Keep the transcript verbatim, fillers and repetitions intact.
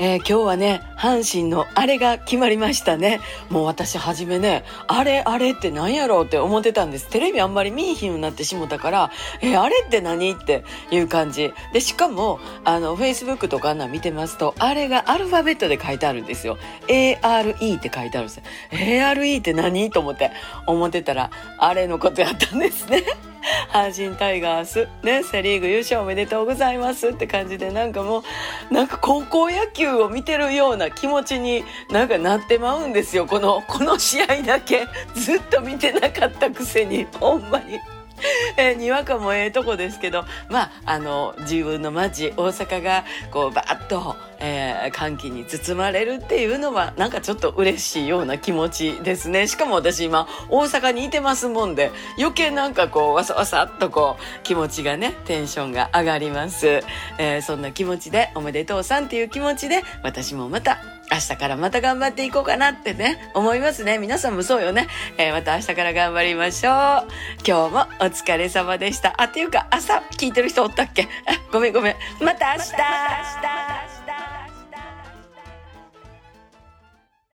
えー、今日はね阪神のあれが決まりましたね。もう私初めねあれあれって何やろうって思ってたんです。テレビあんまり見えひんようになってしもたから、えー、あれって何っていう感じで、しかもあの Facebook とか見てますとあれがアルファベットで書いてあるんですよ。 エーアールイー って書いてあるんですよ。 エーアールイー って何と思って思ってたらあれのことやったんですね。阪神タイガース、ね、セリーグ優勝おめでとうございますって感じで、なんかもうなんか高校野球を見てるような気持ちになんかなってまうんですよ。この、この試合だけずっと見てなかったくせにほんまにえー、にわかもええとこですけど、まあ、あの自分の町大阪がこうバーッと、えー、歓喜に包まれるっていうのはなんかちょっと嬉しいような気持ちですね。しかも私今大阪にいてますもんで余計なんかこうわさわさっとこう気持ちがねテンションが上がります、えー、そんな気持ちでおめでとうさんっていう気持ちで私もまた明日からまた頑張っていこうかなってね思いますね。皆さんもそうよね、えー、また明日から頑張りましょう。今日もお疲れ様でした。あ、っていうか朝聞いてる人おったっけ？ごめんごめん。また明日。また明日。また明日。